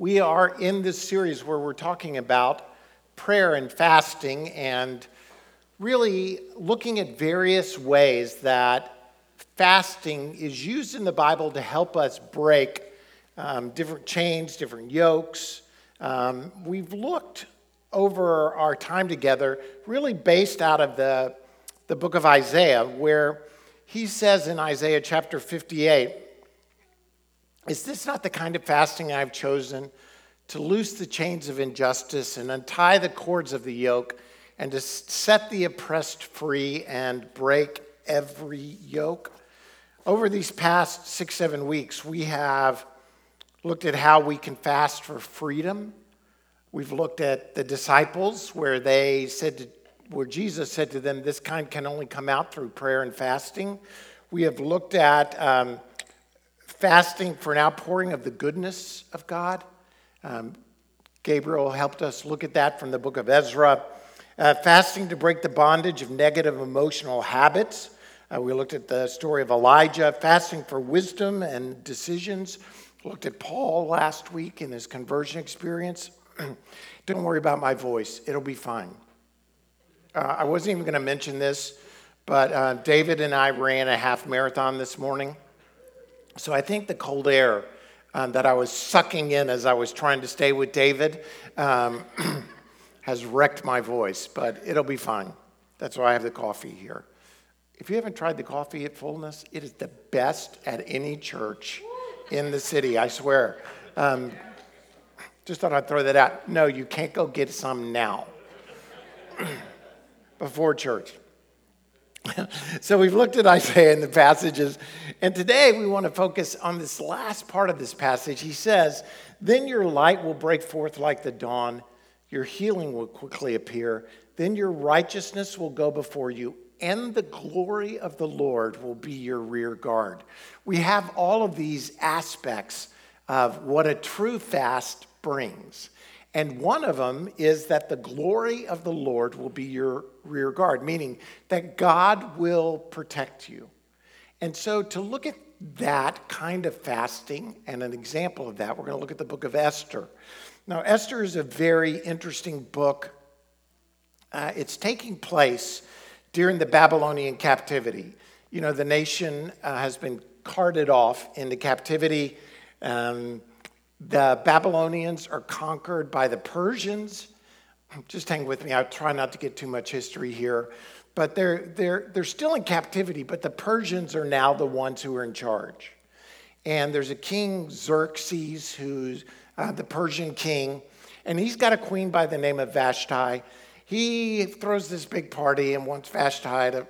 We are in this series where we're talking about prayer and fasting and really looking at various ways that fasting is used in the Bible to help us break different chains, different yokes. We've looked over our time together really based out of the book of Isaiah, where he says in Isaiah chapter 58, "Is this not the kind of fasting I've chosen, to loose the chains of injustice and untie the cords of the yoke and to set the oppressed free and break every yoke?" Over these past 6-7 weeks, we have looked at how we can fast for freedom. We've looked at the disciples where Jesus said to them, "This kind can only come out through prayer and fasting." We have looked at fasting for an outpouring of the goodness of God. Gabriel helped us look at that from the book of Ezra. Fasting to break the bondage of negative emotional habits. We looked at the story of Elijah. Fasting for wisdom and decisions. Looked at Paul last week in his conversion experience. Don't worry about my voice. It'll be fine. I wasn't even going to mention this, but David and I ran a half marathon this morning. So I think the cold air that I was sucking in as I was trying to stay with David has wrecked my voice, but it'll be fine. That's why I have the coffee here. If you haven't tried the coffee at Fullness, it is the best at any church in the city, I swear. Just thought I'd throw that out. No, you can't go get some now before church. So we've looked at Isaiah in the passages, and today we want to focus on this last part of this passage. He says, "Then your light will break forth like the dawn, your healing will quickly appear, then your righteousness will go before you, and the glory of the Lord will be your rear guard." We have all of these aspects of what a true fast brings. And one of them is that the glory of the Lord will be your rear guard, meaning that God will protect you. And so to look at that kind of fasting and an example of that, we're going to look at the book of Esther. Now, Esther is a very interesting book. It's taking place during the Babylonian captivity. You know, the nation has been carted off into captivity. The Babylonians are conquered by the Persians. Just hang with me. I'll try not to get too much history here. But they're still in captivity, but the Persians are now the ones who are in charge. And there's a king, Xerxes, who's the Persian king. And he's got a queen by the name of Vashti. He throws this big party and wants Vashti to...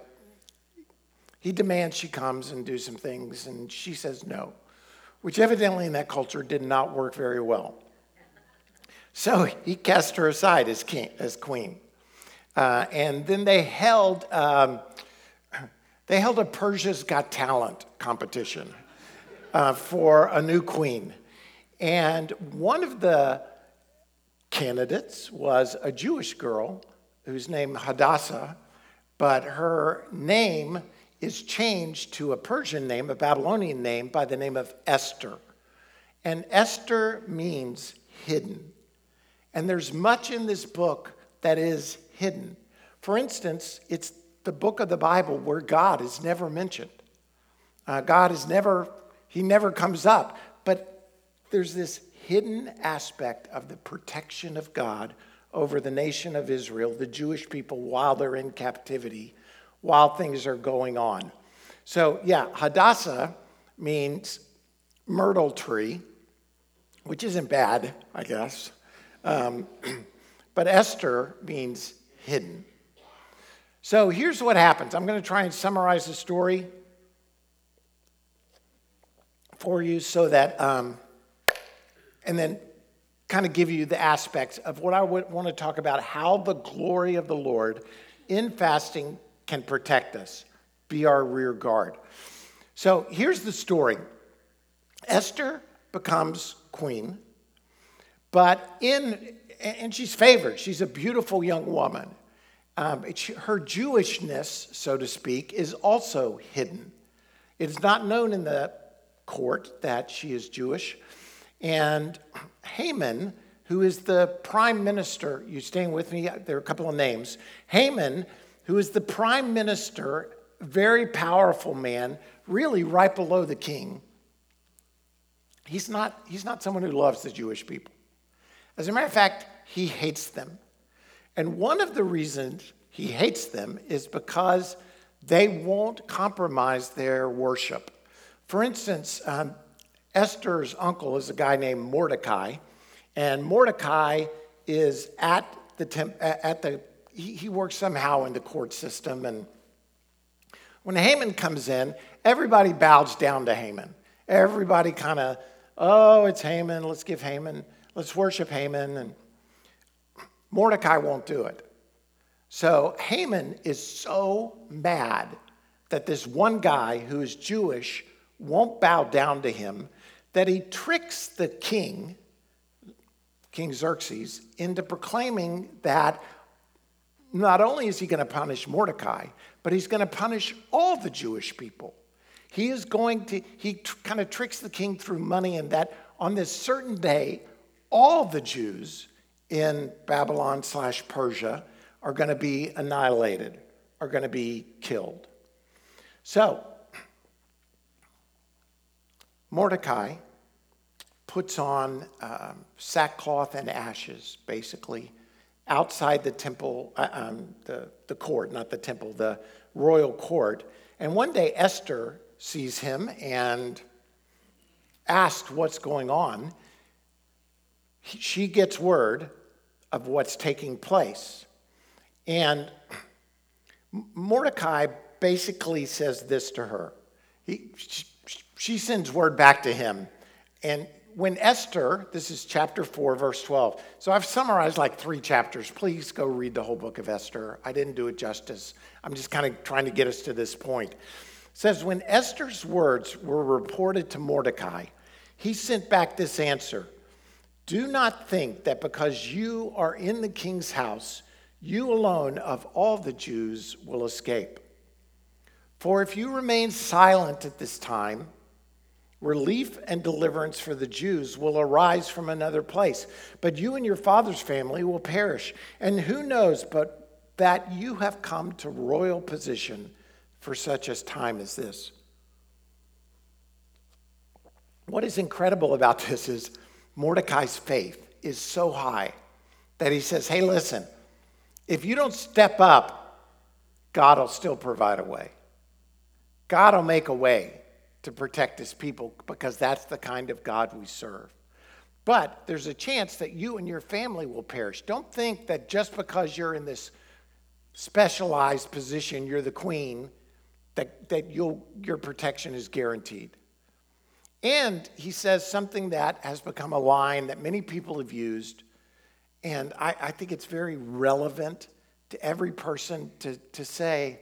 He demands she comes and do some things, and she says no, which evidently in that culture did not work very well. So he cast her aside as king, as queen. And then they held a Persia's Got Talent competition for a new queen. And one of the candidates was a Jewish girl who's named Hadassah, but her name is changed to a Persian name, a Babylonian name, by the name of Esther. And Esther means hidden. And there's much in this book that is hidden. For instance, it's the book of the Bible where God is never mentioned. He never comes up. But there's this hidden aspect of the protection of God over the nation of Israel, the Jewish people, while they're in captivity, while things are going on. So yeah, Hadassah means myrtle tree, which isn't bad, I guess. But Esther means hidden. So here's what happens. I'm going to try and summarize the story for you so that, and then kind of give you the aspects of what I would want to talk about, how the glory of the Lord in fasting can protect us, be our rear guard. So here's the story. Esther becomes queen, and she's favored. She's a beautiful young woman. Her Jewishness, so to speak, is also hidden. It's not known in the court that she is Jewish, and Haman, who is the prime minister. You staying with me? There are a couple of names. Haman, who is the prime minister, very powerful man, really right below the king. He's not someone who loves the Jewish people. As a matter of fact, he hates them. And one of the reasons he hates them is because they won't compromise their worship. For instance, Esther's uncle is a guy named Mordecai, and Mordecai is he works somehow in the court system, and when Haman comes in, everybody bows down to Haman. Everybody kind of, oh, it's Haman, let's worship Haman, and Mordecai won't do it. So Haman is so mad that this one guy who is Jewish won't bow down to him that he tricks the king, King Xerxes, into proclaiming that not only is he going to punish Mordecai, but he's going to punish all the Jewish people. He kind of tricks the king through money, and that on this certain day, all the Jews in Babylon/Persia are going to be annihilated, are going to be killed. So Mordecai puts on sackcloth and ashes, basically, outside the temple, the court, not the temple, the royal court. And one day Esther sees him and asked what's going on. She gets word of what's taking place. And Mordecai basically says this to her. She sends word back to him. And when Esther, this is chapter 4, verse 12. So I've summarized like 3 chapters. Please go read the whole book of Esther. I didn't do it justice. I'm just kind of trying to get us to this point. It says, when Esther's words were reported to Mordecai, he sent back this answer. Do not think that because you are in the king's house, you alone of all the Jews will escape. For if you remain silent at this time, relief and deliverance for the Jews will arise from another place, but you and your father's family will perish. And who knows but that you have come to royal position for such a time as this. What is incredible about this is Mordecai's faith is so high that he says, hey, listen, if you don't step up, God will still provide a way. God will make a way to protect his people because that's the kind of God we serve. But there's a chance that you and your family will perish. Don't think that just because you're in this specialized position, you're the queen, that your protection is guaranteed. And he says something that has become a line that many people have used, and I think it's very relevant to every person to say,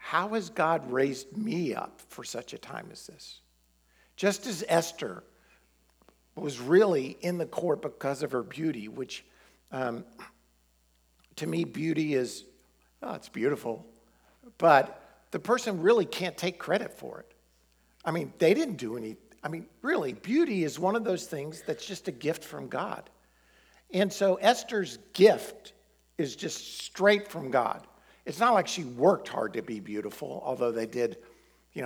how has God raised me up for such a time as this? Just as Esther was really in the court because of her beauty, which to me beauty is, oh, it's beautiful, but the person really can't take credit for it. I mean, they didn't do any, I mean, really, beauty is one of those things that's just a gift from God. And so Esther's gift is just straight from God. It's not like she worked hard to be beautiful, although they did,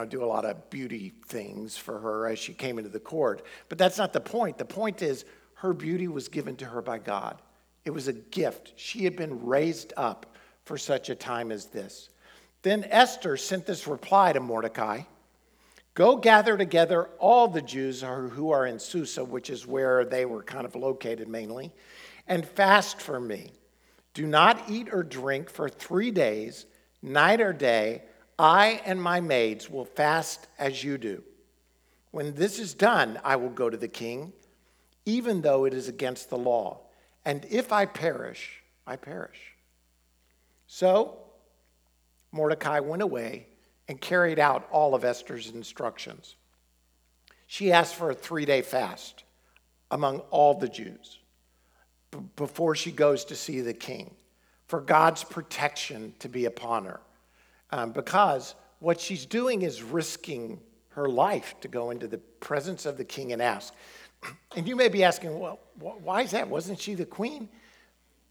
do a lot of beauty things for her as she came into the court. But that's not the point. The point is her beauty was given to her by God. It was a gift. She had been raised up for such a time as this. Then Esther sent this reply to Mordecai. Go gather together all the Jews who are in Susa, which is where they were kind of located mainly, and fast for me. Do not eat or drink for 3 days, night or day. I and my maids will fast as you do. When this is done, I will go to the king, even though it is against the law. And if I perish, I perish. So Mordecai went away and carried out all of Esther's instructions. She asked for a 3-day fast among all the Jews before she goes to see the king, for God's protection to be upon her, because what she's doing is risking her life to go into the presence of the king and ask. And you may be asking, well, why is that? Wasn't she the queen?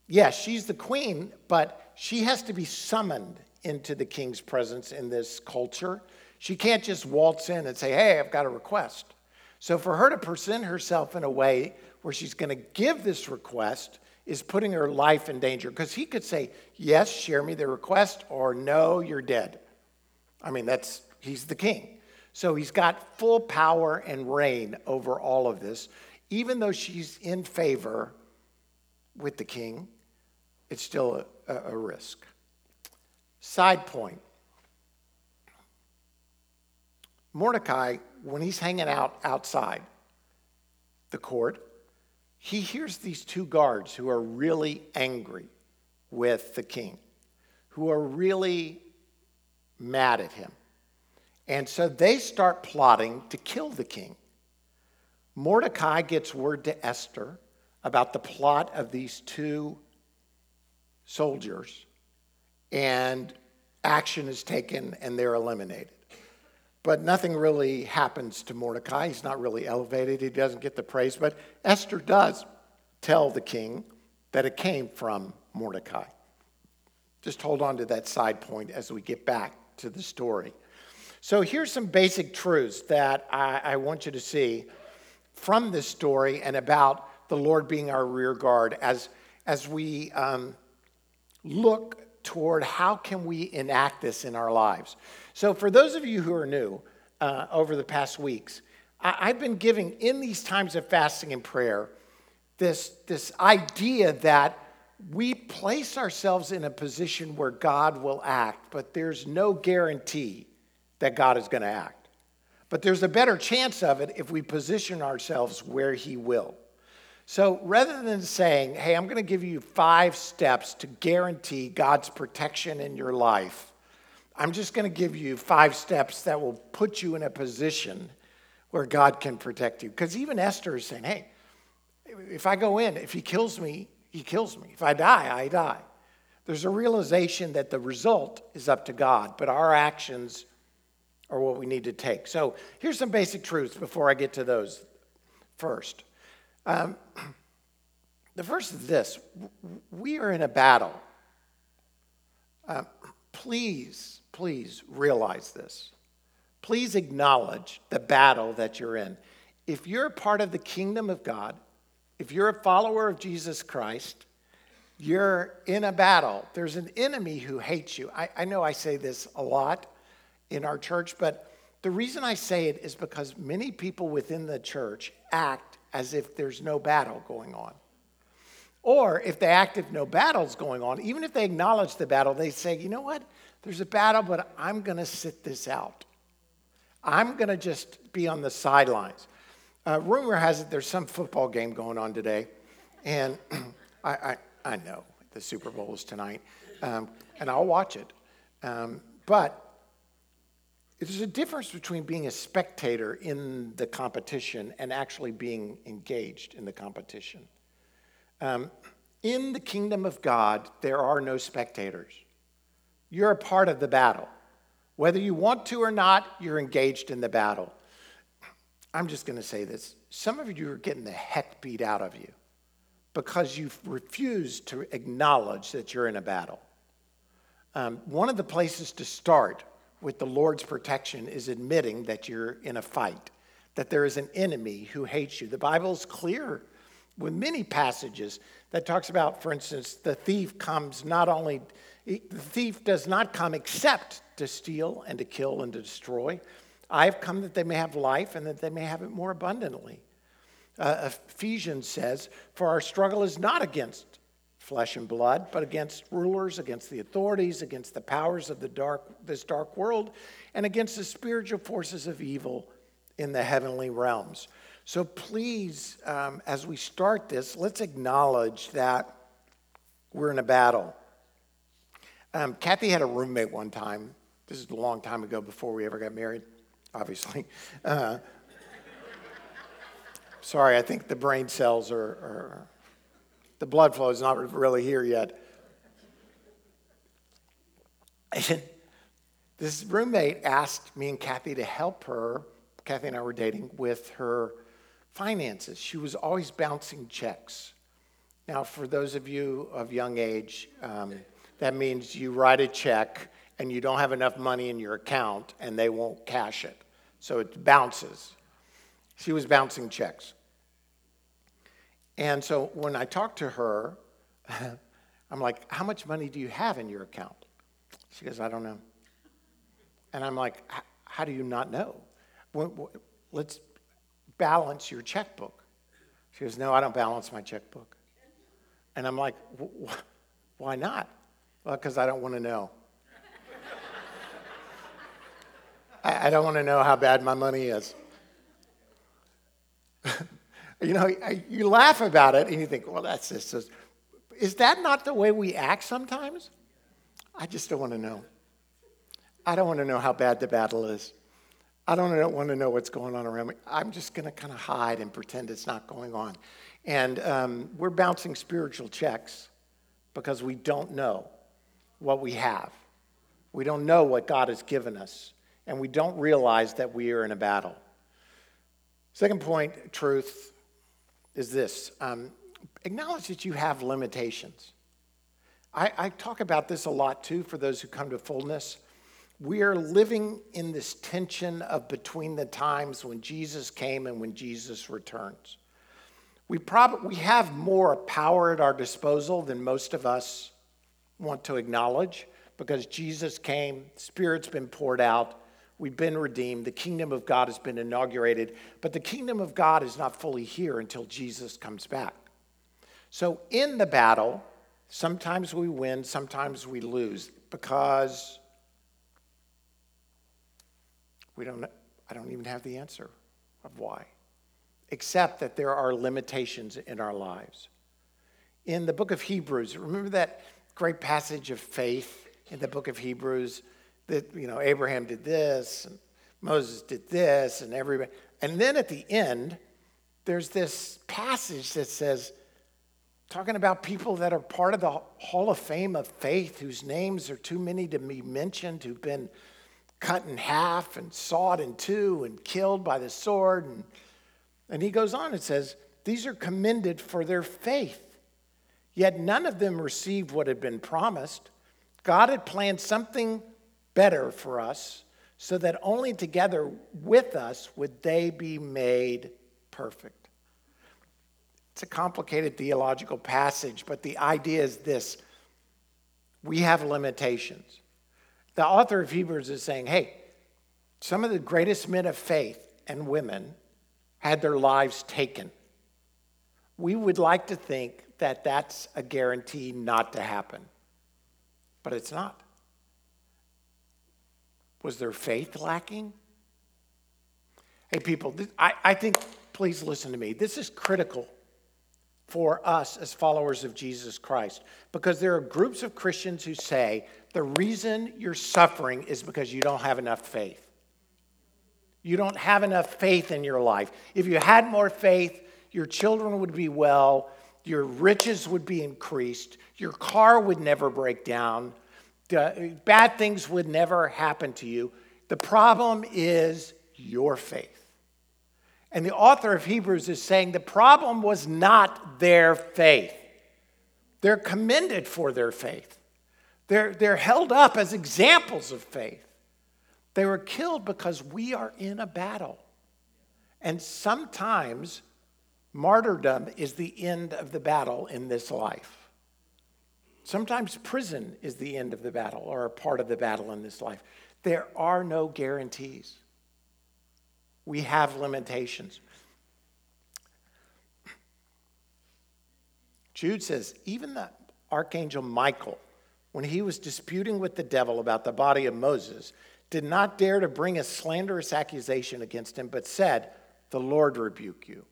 Yes, she's the queen, but she has to be summoned into the king's presence in this culture. She can't just waltz in and say, hey, I've got a request. So for her to present herself in a way where she's going to give this request is putting her life in danger. Because he could say, yes, share me the request, or no, you're dead. I mean, he's the king. So he's got full power and reign over all of this. Even though she's in favor with the king, it's still a risk. Side point. Mordecai, when he's hanging out outside the court, he hears these two guards who are really angry with the king, who are really mad at him. And so they start plotting to kill the king. Mordecai gets word to Esther about the plot of these two soldiers, and action is taken and they're eliminated. But nothing really happens to Mordecai. He's not really elevated. He doesn't get the praise. But Esther does tell the king that it came from Mordecai. Just hold on to that side point as we get back to the story. So here's some basic truths that I want you to see from this story and about the Lord being our rear guard as we look toward how can we enact this in our lives. So for those of you who are new over the past weeks, I've been giving in these times of fasting and prayer this idea that we place ourselves in a position where God will act, but there's no guarantee that God is going to act. But there's a better chance of it if we position ourselves where he will. So rather than saying, hey, I'm going to give you 5 steps to guarantee God's protection in your life, I'm just going to give you 5 steps that will put you in a position where God can protect you. Because even Esther is saying, hey, if I go in, if he kills me, he kills me. If I die, I die. There's a realization that the result is up to God, but our actions are what we need to take. So here's some basic truths before I get to those first. The first is this: we are in a battle. Please realize this. Please acknowledge the battle that you're in. If you're a part of the kingdom of God, if you're a follower of Jesus Christ, you're in a battle. There's an enemy who hates you. I know I say this a lot in our church, but the reason I say it is because many people within the church act as if there's no battle going on. Or if they act as if no battle's going on, even if they acknowledge the battle, they say, you know what, there's a battle, but I'm going to sit this out. I'm going to just be on the sidelines. Rumor has it there's some football game going on today, and I know the Super Bowl is tonight, and I'll watch it. But there's a difference between being a spectator in the competition and actually being engaged in the competition. In the kingdom of God, there are no spectators. You're a part of the battle. Whether you want to or not, you're engaged in the battle. I'm just going to say this. Some of you are getting the heck beat out of you because you've refused to acknowledge that you're in a battle. One of the places to start with the Lord's protection is admitting that you're in a fight, that there is an enemy who hates you. The Bible's clear with many passages that talks about, for instance, the thief does not come except to steal and to kill and to destroy. I have come that they may have life and that they may have it more abundantly. Ephesians says, for our struggle is not against flesh and blood, but against rulers, against the authorities, against the powers of this dark world, and against the spiritual forces of evil in the heavenly realms. So please, as we start this, let's acknowledge that we're in a battle. Kathy had a roommate one time. This is a long time ago, before we ever got married, obviously. Sorry, I think the brain cells are the blood flow is not really here yet. This roommate asked me and Kathy to help her. Kathy and I were dating with her finances. She was always bouncing checks. Now, for those of you of young age, that means you write a check and you don't have enough money in your account and they won't cash it. So it bounces. She was bouncing checks. And so when I talked to her, I'm like, how much money do you have in your account? She goes, I don't know. And I'm like, how do you not know? Let's balance your checkbook. She goes, no, I don't balance my checkbook. And I'm like, why not? Well, because I don't want to know. I don't want to know how bad my money is. You know, you laugh about it, and you think, well, that's just... Is that not the way we act sometimes? I just don't want to know. I don't want to know how bad the battle is. I don't want to know what's going on around me. I'm just going to kind of hide and pretend it's not going on. And we're bouncing spiritual checks because we don't know what we have. We don't know what God has given us, and we don't realize that we are in a battle. Second point, truth, is this. Acknowledge that you have limitations. I talk about this a lot, too, for those who come to Fullness. We are living in this tension of between the times when Jesus came and when Jesus returns. We have more power at our disposal than most of us want to acknowledge because Jesus came, Spirit's been poured out, we've been redeemed, the kingdom of God has been inaugurated, but the kingdom of God is not fully here until Jesus comes back. So in the battle, sometimes we win, sometimes we lose because... I don't even have the answer of why, except that there are limitations in our lives. In the book of Hebrews, remember that great passage of faith in the book of Hebrews that, you know, Abraham did this, and Moses did this, and everybody. And then at the end, there's this passage that says, talking about people that are part of the Hall of Fame of faith, whose names are too many to be mentioned, who've been cut in half and sawed in two and killed by the sword. And he goes on and says, these are commended for their faith. Yet none of them received what had been promised. God had planned something better for us so that only together with us would they be made perfect. It's a complicated theological passage, but the idea is this. We have limitations. The author of Hebrews is saying, hey, some of the greatest men of faith and women had their lives taken. We would like to think that that's a guarantee not to happen, but it's not. Was their faith lacking? Hey, people, I think, please listen to me. This is critical for us as followers of Jesus Christ, because there are groups of Christians who say the reason you're suffering is because you don't have enough faith. You don't have enough faith in your life. If you had more faith, your children would be well, your riches would be increased, your car would never break down, bad things would never happen to you. The problem is your faith. And the author of Hebrews is saying the problem was not their faith. They're commended for their faith. They're held up as examples of faith. They were killed because we are in a battle. And sometimes martyrdom is the end of the battle in this life. Sometimes prison is the end of the battle or a part of the battle in this life. There are no guarantees. We have limitations. Jude says, even the archangel Michael, when he was disputing with the devil about the body of Moses, did not dare to bring a slanderous accusation against him, but said, the Lord rebuke you.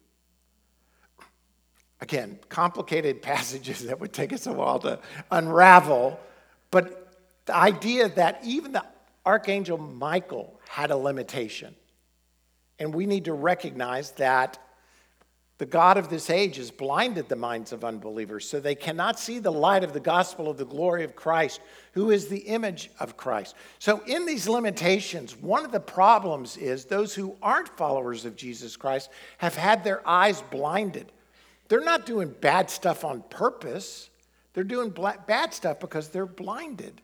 Again, complicated passages that would take us a while to unravel, but the idea that even the archangel Michael had a limitation. And we need to recognize that The God of this age has blinded the minds of unbelievers, so they cannot see the light of the gospel of the glory of Christ, who is the image of Christ. So in these limitations, one of the problems is those who aren't followers of Jesus Christ have had their eyes blinded. They're not doing bad stuff on purpose. They're doing bad stuff because they're blinded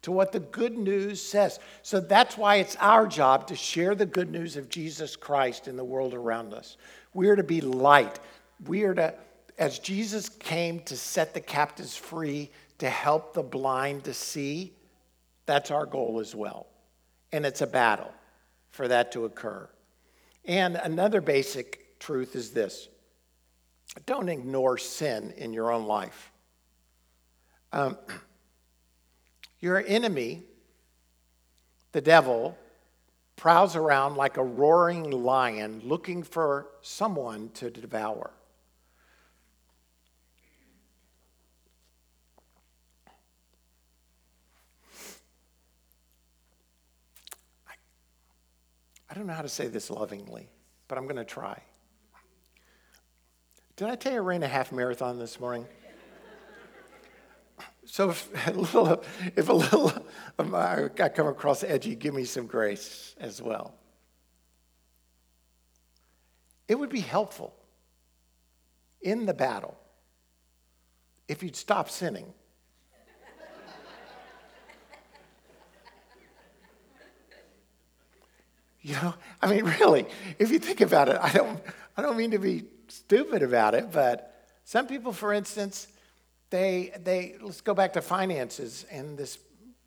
to what the good news says. So that's why it's our job to share the good news of Jesus Christ in the world around us. We are to be light. We are to, as Jesus came to set the captives free, to help the blind to see, that's our goal as well. And it's a battle for that to occur. And another basic truth is this. Don't ignore sin in your own life. Your enemy, the devil, prowls around like a roaring lion looking for someone to devour. I don't know how to say this lovingly, but I'm going to try. Did I tell you I ran a half marathon this morning? So if a little I come across edgy, give me some grace as well. It would be helpful in the battle if you'd stop sinning. You know, I mean, really, if you think about it, I don't mean to be stupid about it, but some people, for instance, They let's go back to finances and this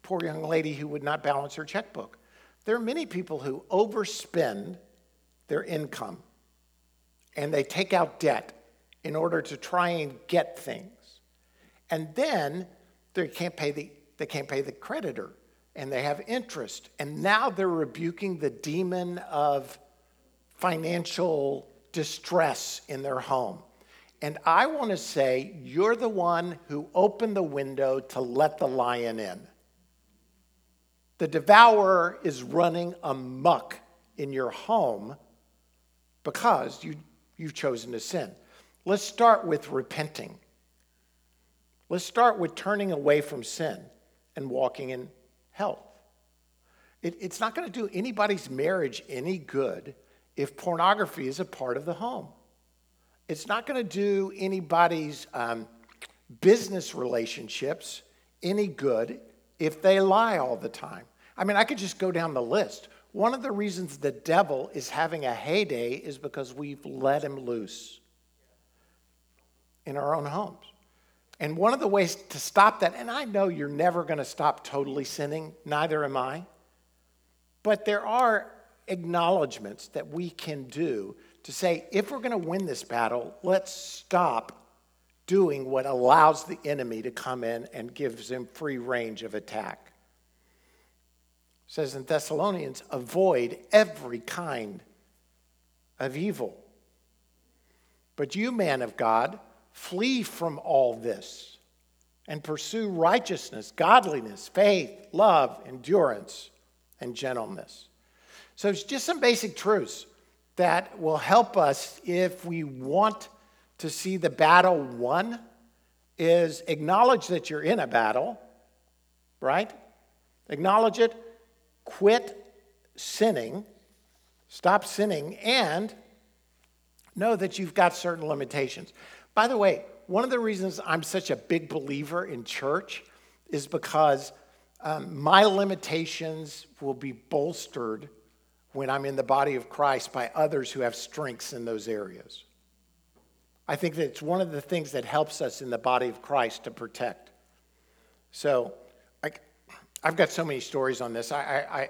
poor young lady who would not balance her checkbook. There are many people who overspend their income and they take out debt in order to try and get things. And then they can't pay the creditor and they have interest. And now they're rebuking the demon of financial distress in their home. And I want to say, you're the one who opened the window to let the lion in. The devourer is running amok in your home because you've chosen to sin. Let's start with repenting. Let's start with turning away from sin and walking in health. It's not going to do anybody's marriage any good if pornography is a part of the home. It's not going to do anybody's business relationships any good if they lie all the time. I mean, I could just go down the list. One of the reasons the devil is having a heyday is because we've let him loose in our own homes. And one of the ways to stop that, and I know you're never going to stop totally sinning, neither am I, but there are acknowledgments that we can do to say, if we're going to win this battle, let's stop doing what allows the enemy to come in and gives him free range of attack. It says in Thessalonians, avoid every kind of evil. But you, man of God, flee from all this and pursue righteousness, godliness, faith, love, endurance, and gentleness. So it's just some basic truths that will help us if we want to see the battle won, is acknowledge that you're in a battle, right? Acknowledge it, quit sinning, stop sinning, and know that you've got certain limitations. By the way, one of the reasons I'm such a big believer in church is because my limitations will be bolstered when I'm in the body of Christ by others who have strengths in those areas. I think that it's one of the things that helps us in the body of Christ to protect. So I've got so many stories on this. I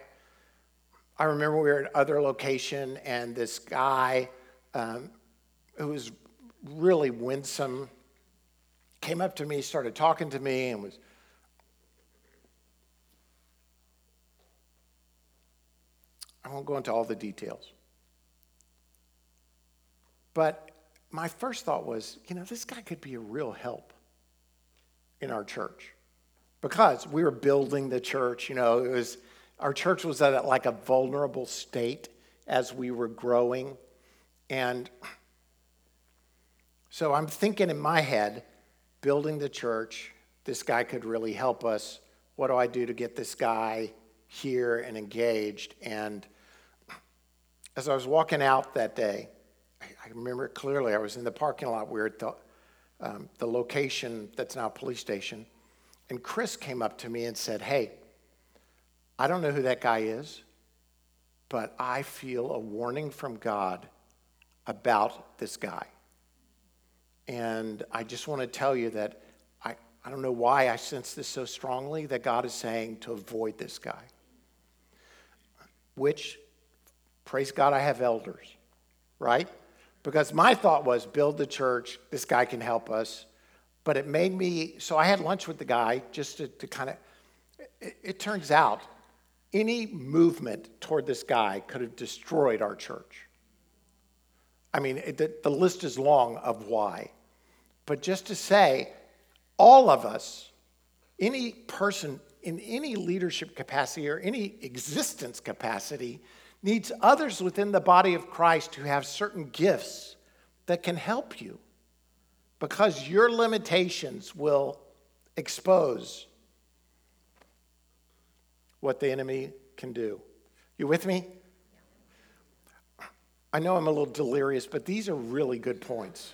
remember we were at other location and this guy who was really winsome came up to me, started talking to me and was I won't go into all the details. But my first thought was, you know, this guy could be a real help in our church because we were building the church. You know, our church was at like a vulnerable state as we were growing. And So I'm thinking in my head, building the church, this guy could really help us. What do I do to get this guy here and engaged? And as I was walking out that day, I remember clearly I was in the parking lot. We were at the location that's now a police station. And Chris came up to me and said, hey, I don't know who that guy is, but I feel a warning from God about this guy. And I just want to tell you that I don't know why I sense this so strongly, that God is saying to avoid this guy. Which, praise God, I have elders, right? Because my thought was, build the church, this guy can help us. But it made me, so I had lunch with the guy just to kind of, it turns out, any movement toward this guy could have destroyed our church. I mean, the list is long of why. But just to say, all of us, any person in any leadership capacity or any existence capacity, needs others within the body of Christ who have certain gifts that can help you, because your limitations will expose what the enemy can do. You with me? I know I'm a little delirious, but these are really good points.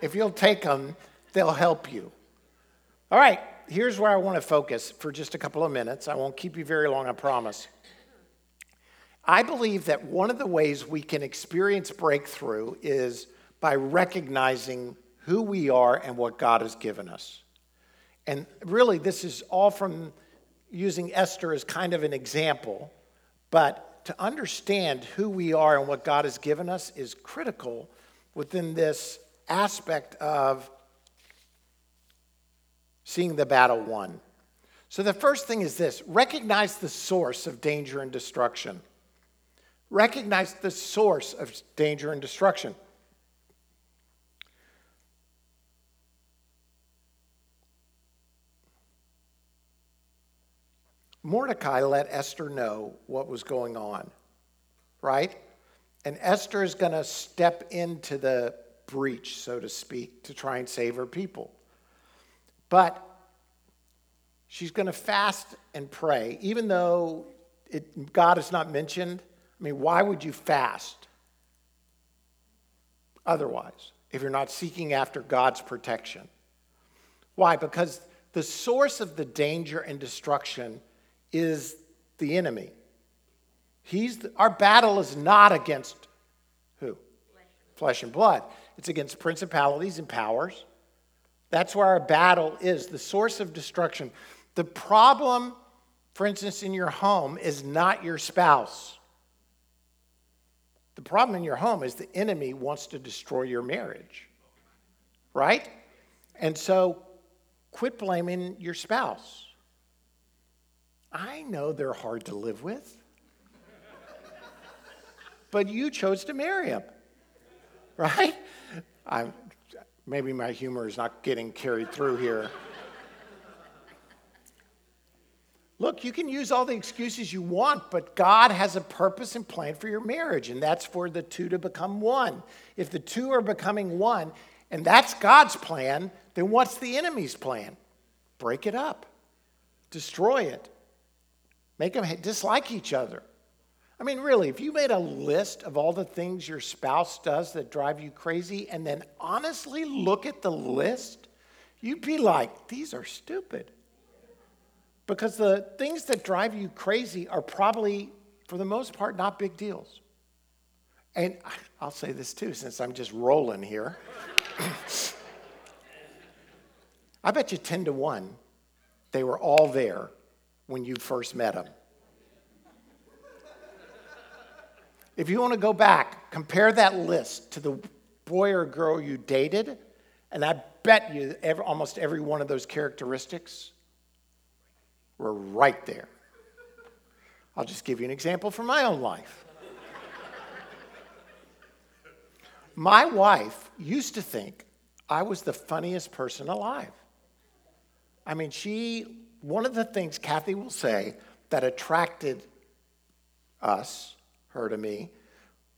If you'll take them, they'll help you. All right, here's where I want to focus for just a couple of minutes. I won't keep you very long, I promise. I believe that one of the ways we can experience breakthrough is by recognizing who we are and what God has given us. And really, this is all from using Esther as kind of an example, but to understand who we are and what God has given us is critical within this aspect of seeing the battle won. So the first thing is this: recognize the source of danger and destruction. Recognize the source of danger and destruction. Mordecai let Esther know what was going on, right? And Esther is going to step into the breach, so to speak, to try and save her people. But she's going to fast and pray, even though God is not mentioned. I mean, why would you fast otherwise if you're not seeking after God's protection? Why? Because the source of the danger and destruction is the enemy. Our battle is not against who? Flesh and blood. It's against principalities and powers. That's where our battle is, the source of destruction. The problem, for instance, in your home is not your spouse. The problem in your home is the enemy wants to destroy your marriage, right? And so quit blaming your spouse. I know they're hard to live with, but you chose to marry him, right? Maybe my humor is not getting carried through here. Look, you can use all the excuses you want, but God has a purpose and plan for your marriage, and that's for the two to become one. If the two are becoming one, and that's God's plan, then what's the enemy's plan? Break it up. Destroy it. Make them dislike each other. I mean, really, if you made a list of all the things your spouse does that drive you crazy and then honestly look at the list, you'd be like, these are stupid. Because the things that drive you crazy are probably, for the most part, not big deals. And I'll say this too, since I'm just rolling here. I bet you 10-1. They were all there when you first met them. If you want to go back, compare that list to the boy or girl you dated, and I bet you almost every one of those characteristics were right there. I'll just give you an example from my own life. My wife used to think I was the funniest person alive. I mean, one of the things Kathy will say that attracted her to me,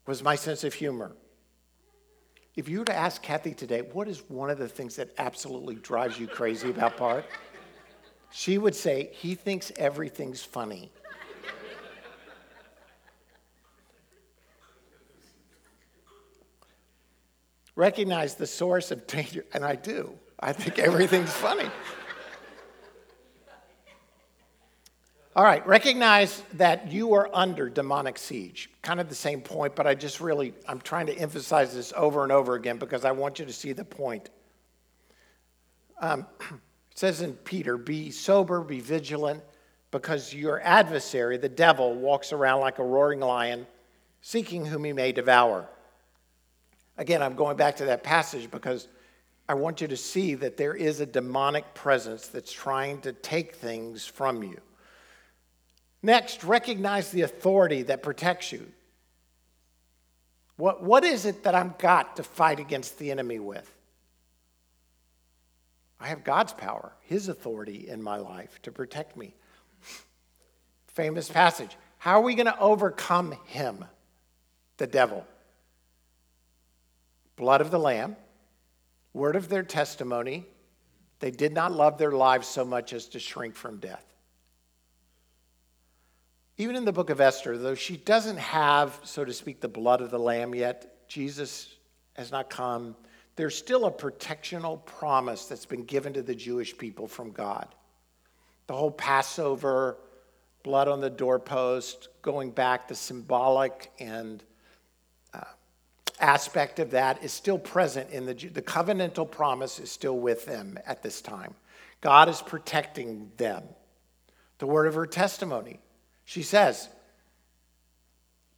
was my sense of humor. If you were to ask Kathy today, what is one of the things that absolutely drives you crazy about Bart? She would say, he thinks everything's funny. Recognize the source of danger, and I do. I think everything's funny. All right, recognize that you are under demonic siege. Kind of the same point, but I'm trying to emphasize this over and over again because I want you to see the point. It says in Peter, be sober, be vigilant, because your adversary, the devil, walks around like a roaring lion, seeking whom he may devour. Again, I'm going back to that passage because I want you to see that there is a demonic presence that's trying to take things from you. Next, recognize the authority that protects you. What is it that I've got to fight against the enemy with? I have God's power, his authority in my life to protect me. Famous passage. How are we going to overcome him, the devil? Blood of the Lamb, word of their testimony. They did not love their lives so much as to shrink from death. Even in the book of Esther, though she doesn't have, so to speak, the blood of the Lamb yet, Jesus has not come, there's still a protectional promise that's been given to the Jewish people from God. The whole Passover, blood on the doorpost, going back, the symbolic and aspect of that is still present in the covenantal promise is still with them at this time. God is protecting them. The word of her testimony. She says,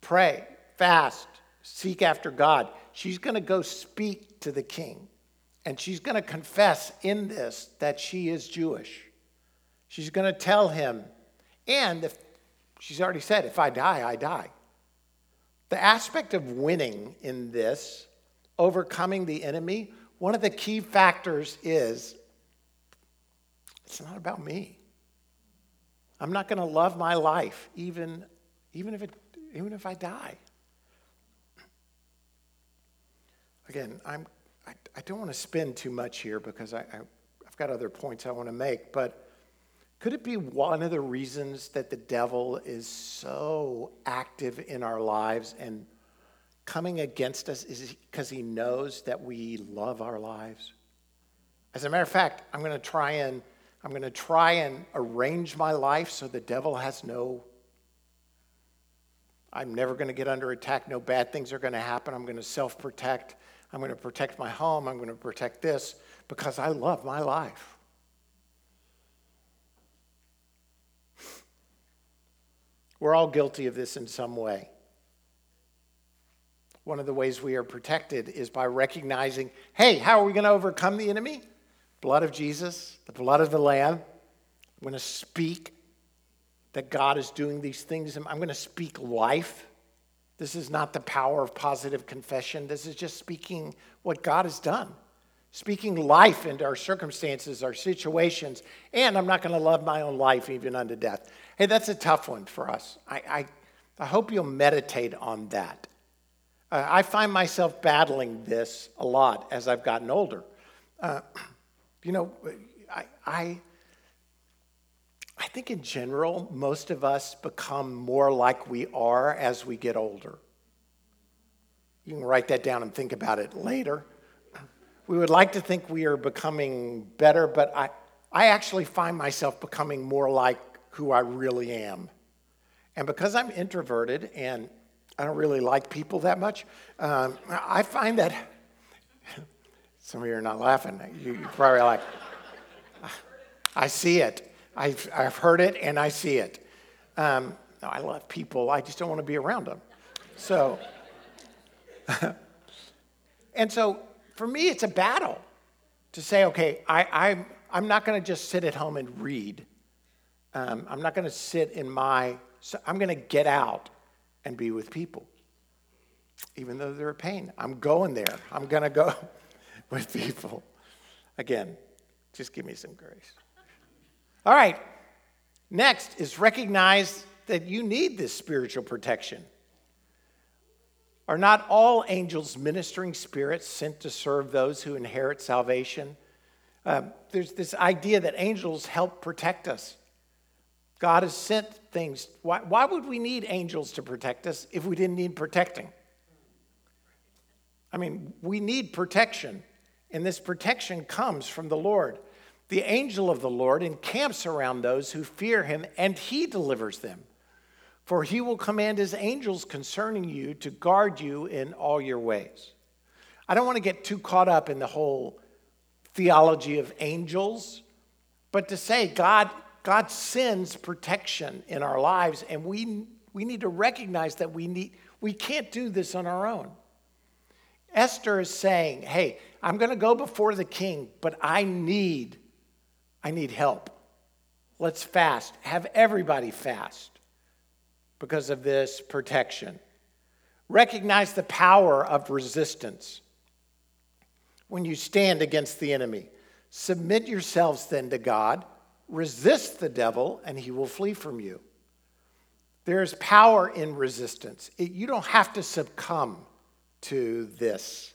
pray, fast, seek after God. She's going to go speak to the king, and she's going to confess in this that she is Jewish. She's going to tell him, and if she's already said, if I die, I die. The aspect of winning in this, overcoming the enemy, one of the key factors is, it's not about me. I'm not going to love my life, even if I die. Again, I don't want to spend too much here because I've got other points I want to make. But could it be one of the reasons that the devil is so active in our lives and coming against us is because he knows that we love our lives? As a matter of fact, I'm going to try and arrange my life so the devil has no, I'm never going to get under attack. No bad things are going to happen. I'm going to self-protect. I'm going to protect my home. I'm going to protect this because I love my life. We're all guilty of this in some way. One of the ways we are protected is by recognizing, hey, how are we going to overcome the enemy? Blood of Jesus, the blood of the Lamb. I'm going to speak that God is doing these things. I'm going to speak life. This is not the power of positive confession. This is just speaking what God has done. Speaking life into our circumstances, our situations, and I'm not going to love my own life even unto death. Hey, that's a tough one for us. I hope you'll meditate on that. I find myself battling this a lot as I've gotten older. I think in general, most of us become more like we are as we get older. You can write that down and think about it later. We would like to think we are becoming better, but I actually find myself becoming more like who I really am. And because I'm introverted and I don't really like people that much, I find that... Some of you are not laughing. You're probably like, I see it. I've heard it, and I see it. No, I love people. I just don't want to be around them. So, and so for me, it's a battle to say, okay, I'm not going to just sit at home and read. I'm not going to sit in I'm going to get out and be with people, even though they're a pain. I'm going there. I'm going to go with people. Again, just give me some grace. All right. Next is recognize that you need this spiritual protection. Are not all angels ministering spirits sent to serve those who inherit salvation? There's this idea that angels help protect us. God has sent things. Why would we need angels to protect us if we didn't need protecting? I mean, we need protection, and this protection comes from the Lord. The angel of the Lord encamps around those who fear him, and he delivers them. For he will command his angels concerning you to guard you in all your ways. I don't want to get too caught up in the whole theology of angels, but to say God sends protection in our lives, and we need to recognize that we can't do this on our own. Esther is saying, hey, I'm going to go before the king, but I need help. Let's fast. Have everybody fast. Because of this protection. Recognize the power of resistance when you stand against the enemy. Submit yourselves then to God. Resist the devil and he will flee from you. There is power in resistance. You don't have to succumb to this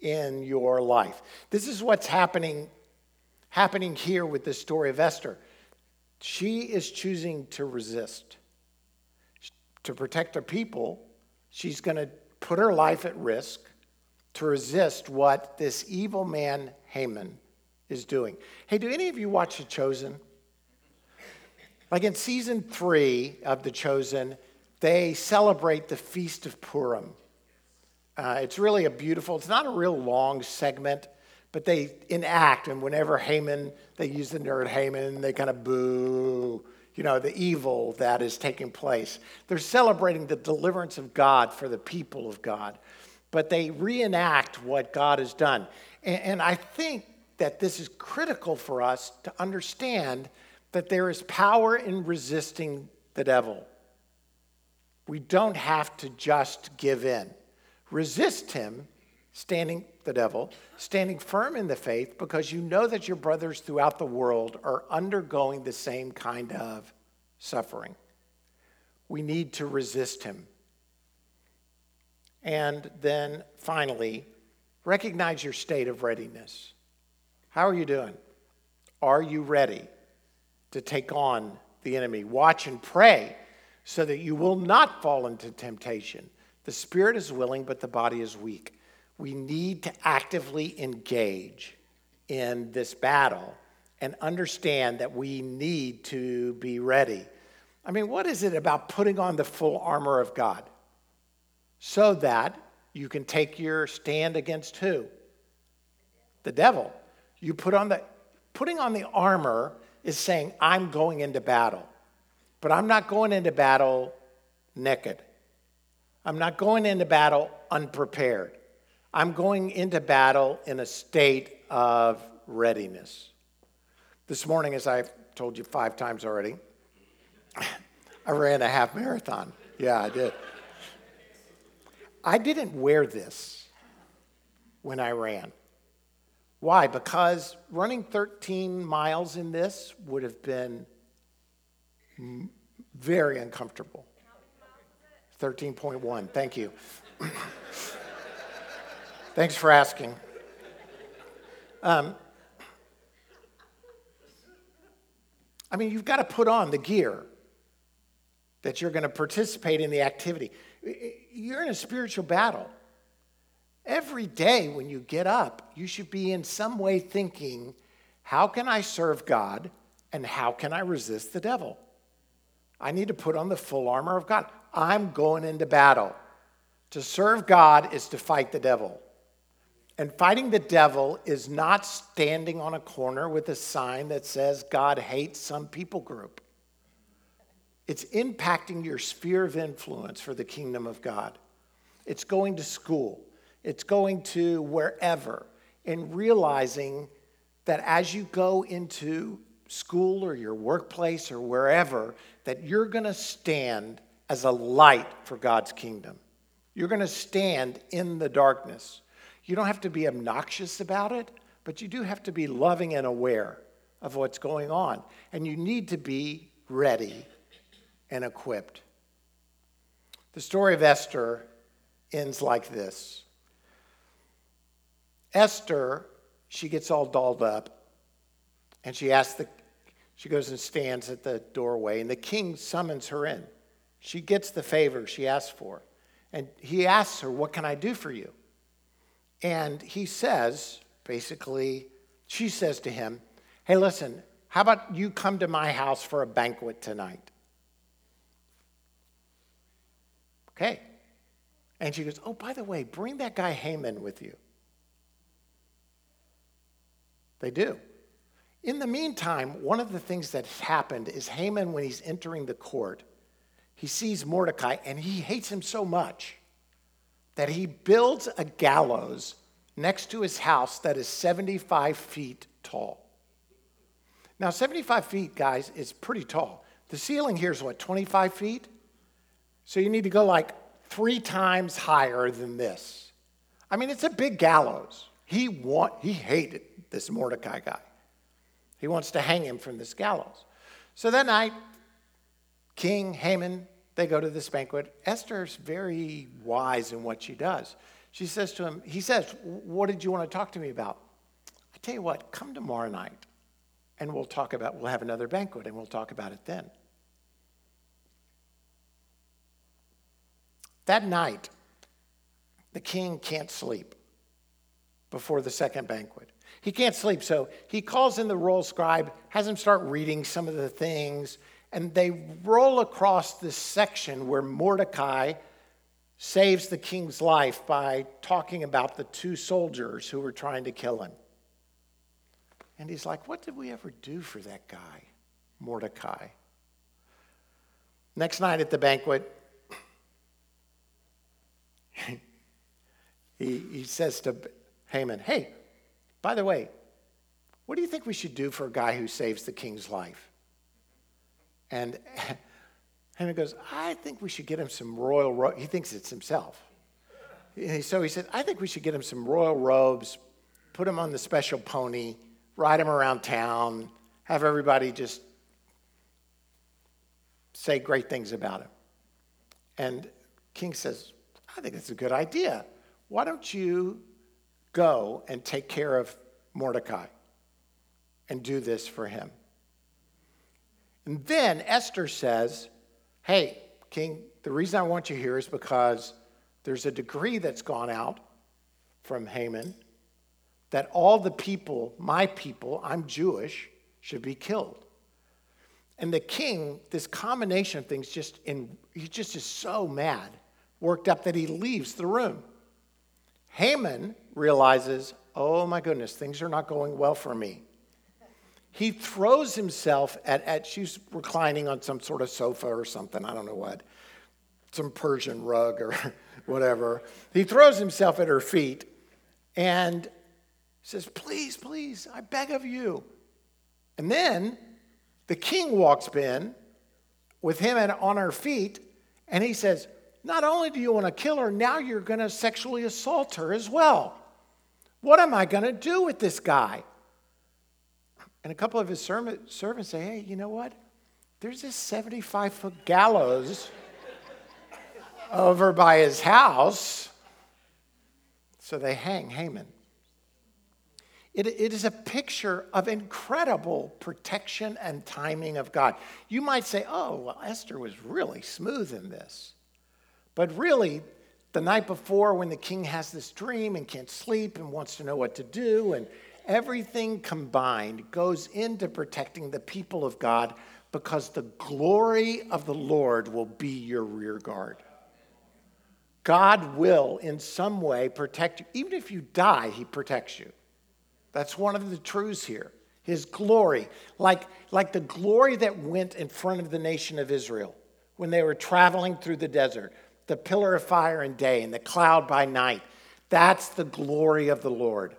in your life. This is what's happening here with the story of Esther. She is choosing to resist. To protect her people, she's going to put her life at risk to resist what this evil man, Haman, is doing. Hey, do any of you watch The Chosen? Like in season 3 of The Chosen, they celebrate the Feast of Purim. It's really it's not a real long segment, but they enact, and whenever Haman, they use the nerd Haman, they kind of boo, the evil that is taking place. They're celebrating the deliverance of God for the people of God. But they reenact what God has done. And I think that this is critical for us to understand that there is power in resisting the devil. We don't have to just give in. Resist him, standing firm in the faith, because you know that your brothers throughout the world are undergoing the same kind of suffering. We need to resist him. And then finally, recognize your state of readiness. How are you doing? Are you ready to take on the enemy? Watch and pray so that you will not fall into temptation. The spirit is willing, but the body is weak. We need to actively engage in this battle and understand that we need to be ready. I mean, what is it about putting on the full armor of God so that you can take your stand against who? The devil. You putting on the armor is saying, I'm going into battle, but I'm not going into battle naked. I'm not going into battle unprepared. I'm going into battle in a state of readiness. This morning, as I've told you 5 times already, I ran a half marathon. Yeah, I did. I didn't wear this when I ran. Why? Because running 13 miles in this would have been very uncomfortable. 13.1, thank you. Thanks for asking. I mean, you've got to put on the gear that you're going to participate in the activity. You're in a spiritual battle. Every day when you get up, you should be in some way thinking, how can I serve God and how can I resist the devil? I need to put on the full armor of God. I'm going into battle. To serve God is to fight the devil. And fighting the devil is not standing on a corner with a sign that says God hates some people group. It's impacting your sphere of influence for the kingdom of God. It's going to school. It's going to wherever. And realizing that as you go into school or your workplace or wherever, that you're going to stand as a light for God's kingdom. You're going to stand in the darkness. You don't have to be obnoxious about it, but you do have to be loving and aware of what's going on. And you need to be ready and equipped. The story of Esther ends like this. Esther, she gets all dolled up, and she goes and stands at the doorway, and the king summons her in. She gets the favor she asked for, and he asks her, "What can I do for you?" And he says, basically, she says to him, "Hey, listen, how about you come to my house for a banquet tonight?" Okay. And she goes, "Oh, by the way, bring that guy Haman with you." They do. In the meantime, one of the things that's happened is Haman, when he's entering the court, he sees Mordecai, and he hates him so much that he builds a gallows next to his house that is 75 feet tall. Now, 75 feet, guys, is pretty tall. The ceiling here is, 25 feet? So you need to go like 3 times higher than this. I mean, it's a big gallows. He hated this Mordecai guy. He wants to hang him from this gallows. So that night, King, Haman, they go to this banquet. Esther's very wise in what she does. She says to him, he says, "What did you want to talk to me about?" "I tell you what, come tomorrow night, and we'll have another banquet, and we'll talk about it then." That night, the king can't sleep before the second banquet. He can't sleep, so he calls in the royal scribe, has him start reading some of the things, and they roll across this section where Mordecai saves the king's life by talking about the 2 soldiers who were trying to kill him. And he's like, "What did we ever do for that guy, Mordecai?" Next night at the banquet, he says to Haman, "Hey, by the way, what do you think we should do for a guy who saves the king's life?" And Haman goes, "I think we should get him some royal robes." He thinks it's himself. So he said, "I think we should get him some royal robes, put him on the special pony, ride him around town, have everybody just say great things about him." And King says, "I think that's a good idea. Why don't you go and take care of Mordecai and do this for him?" And then Esther says, "Hey, King, the reason I want you here is because there's a decree that's gone out from Haman that all the people, my people, I'm Jewish, should be killed." And the king, this combination of things, he just is so mad, worked up, that he leaves the room. Haman realizes, "Oh my goodness, things are not going well for me." He throws himself she's reclining on some sort of sofa or something, I don't know what, some Persian rug or whatever. He throws himself at her feet and says, "Please, please, I beg of you." And then the king walks in with him on her feet, and he says, "Not only do you want to kill her, now you're going to sexually assault her as well. What am I going to do with this guy?" And a couple of his servants say, "Hey, you know what? There's this 75-foot gallows over by his house." So they hang Haman. It is a picture of incredible protection and timing of God. You might say, "Oh, well, Esther was really smooth in this." But really, the night before, when the king has this dream and can't sleep and wants to know what to do, and everything combined goes into protecting the people of God, because the glory of the Lord will be your rear guard. God will in some way protect you. Even if you die, he protects you. That's one of the truths here. His glory, like the glory that went in front of the nation of Israel when they were traveling through the desert, the pillar of fire in day and the cloud by night. That's the glory of the Lord.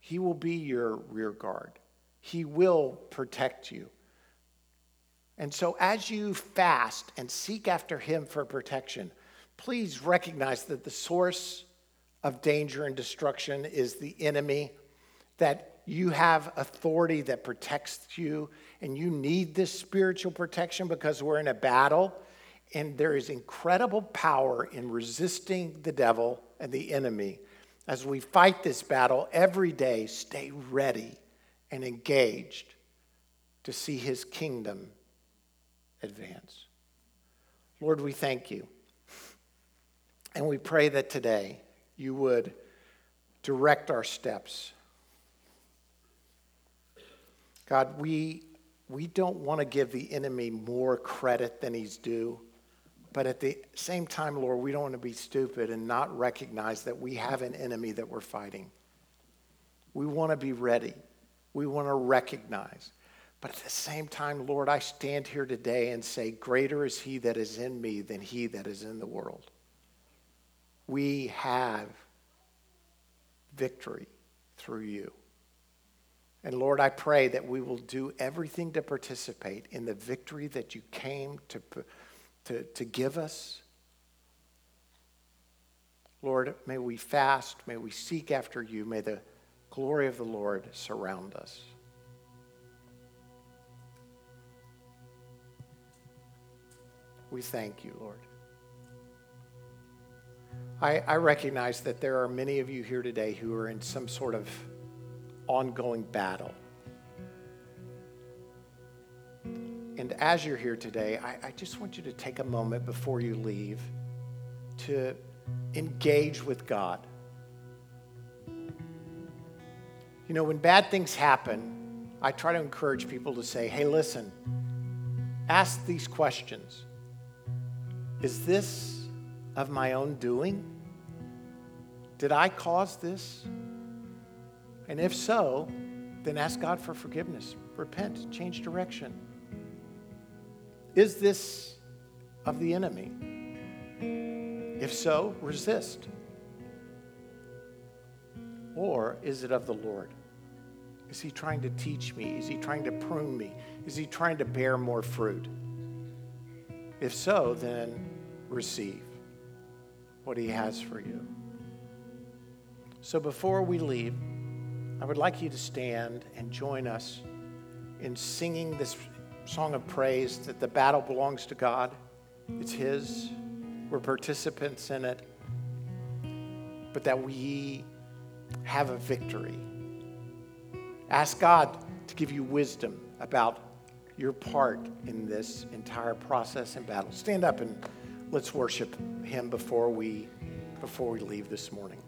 He will be your rear guard. He will protect you. And so as you fast and seek after him for protection, please recognize that the source of danger and destruction is the enemy, that you have authority that protects you, and you need this spiritual protection because we're in a battle. And there is incredible power in resisting the devil and the enemy. As we fight this battle every day, stay ready and engaged to see his kingdom advance. Lord, we thank you. And we pray that today you would direct our steps. God, we don't want to give the enemy more credit than he's due. But at the same time, Lord, we don't want to be stupid and not recognize that we have an enemy that we're fighting. We want to be ready. We want to recognize. But at the same time, Lord, I stand here today and say, greater is he that is in me than he that is in the world. We have victory through you. And Lord, I pray that we will do everything to participate in the victory that you came to give us. Lord, may we fast, may we seek after you, may the glory of the Lord surround us. We thank you, Lord. I recognize that there are many of you here today who are in some sort of ongoing battle. And as you're here today, I just want you to take a moment before you leave to engage with God. You know, when bad things happen, I try to encourage people to say, hey, listen, ask these questions. Is this of my own doing? Did I cause this? And if so, then ask God for forgiveness. Repent, change direction. Is this of the enemy? If so, resist. Or is it of the Lord? Is he trying to teach me? Is he trying to prune me? Is he trying to bear more fruit? If so, then receive what he has for you. So before we leave, I would like you to stand and join us in singing this song of praise that the battle belongs to God. It's his. We're participants in it. But that we have a victory. Ask God to give you wisdom about your part in this entire process and battle. Stand up and let's worship him before we leave this morning.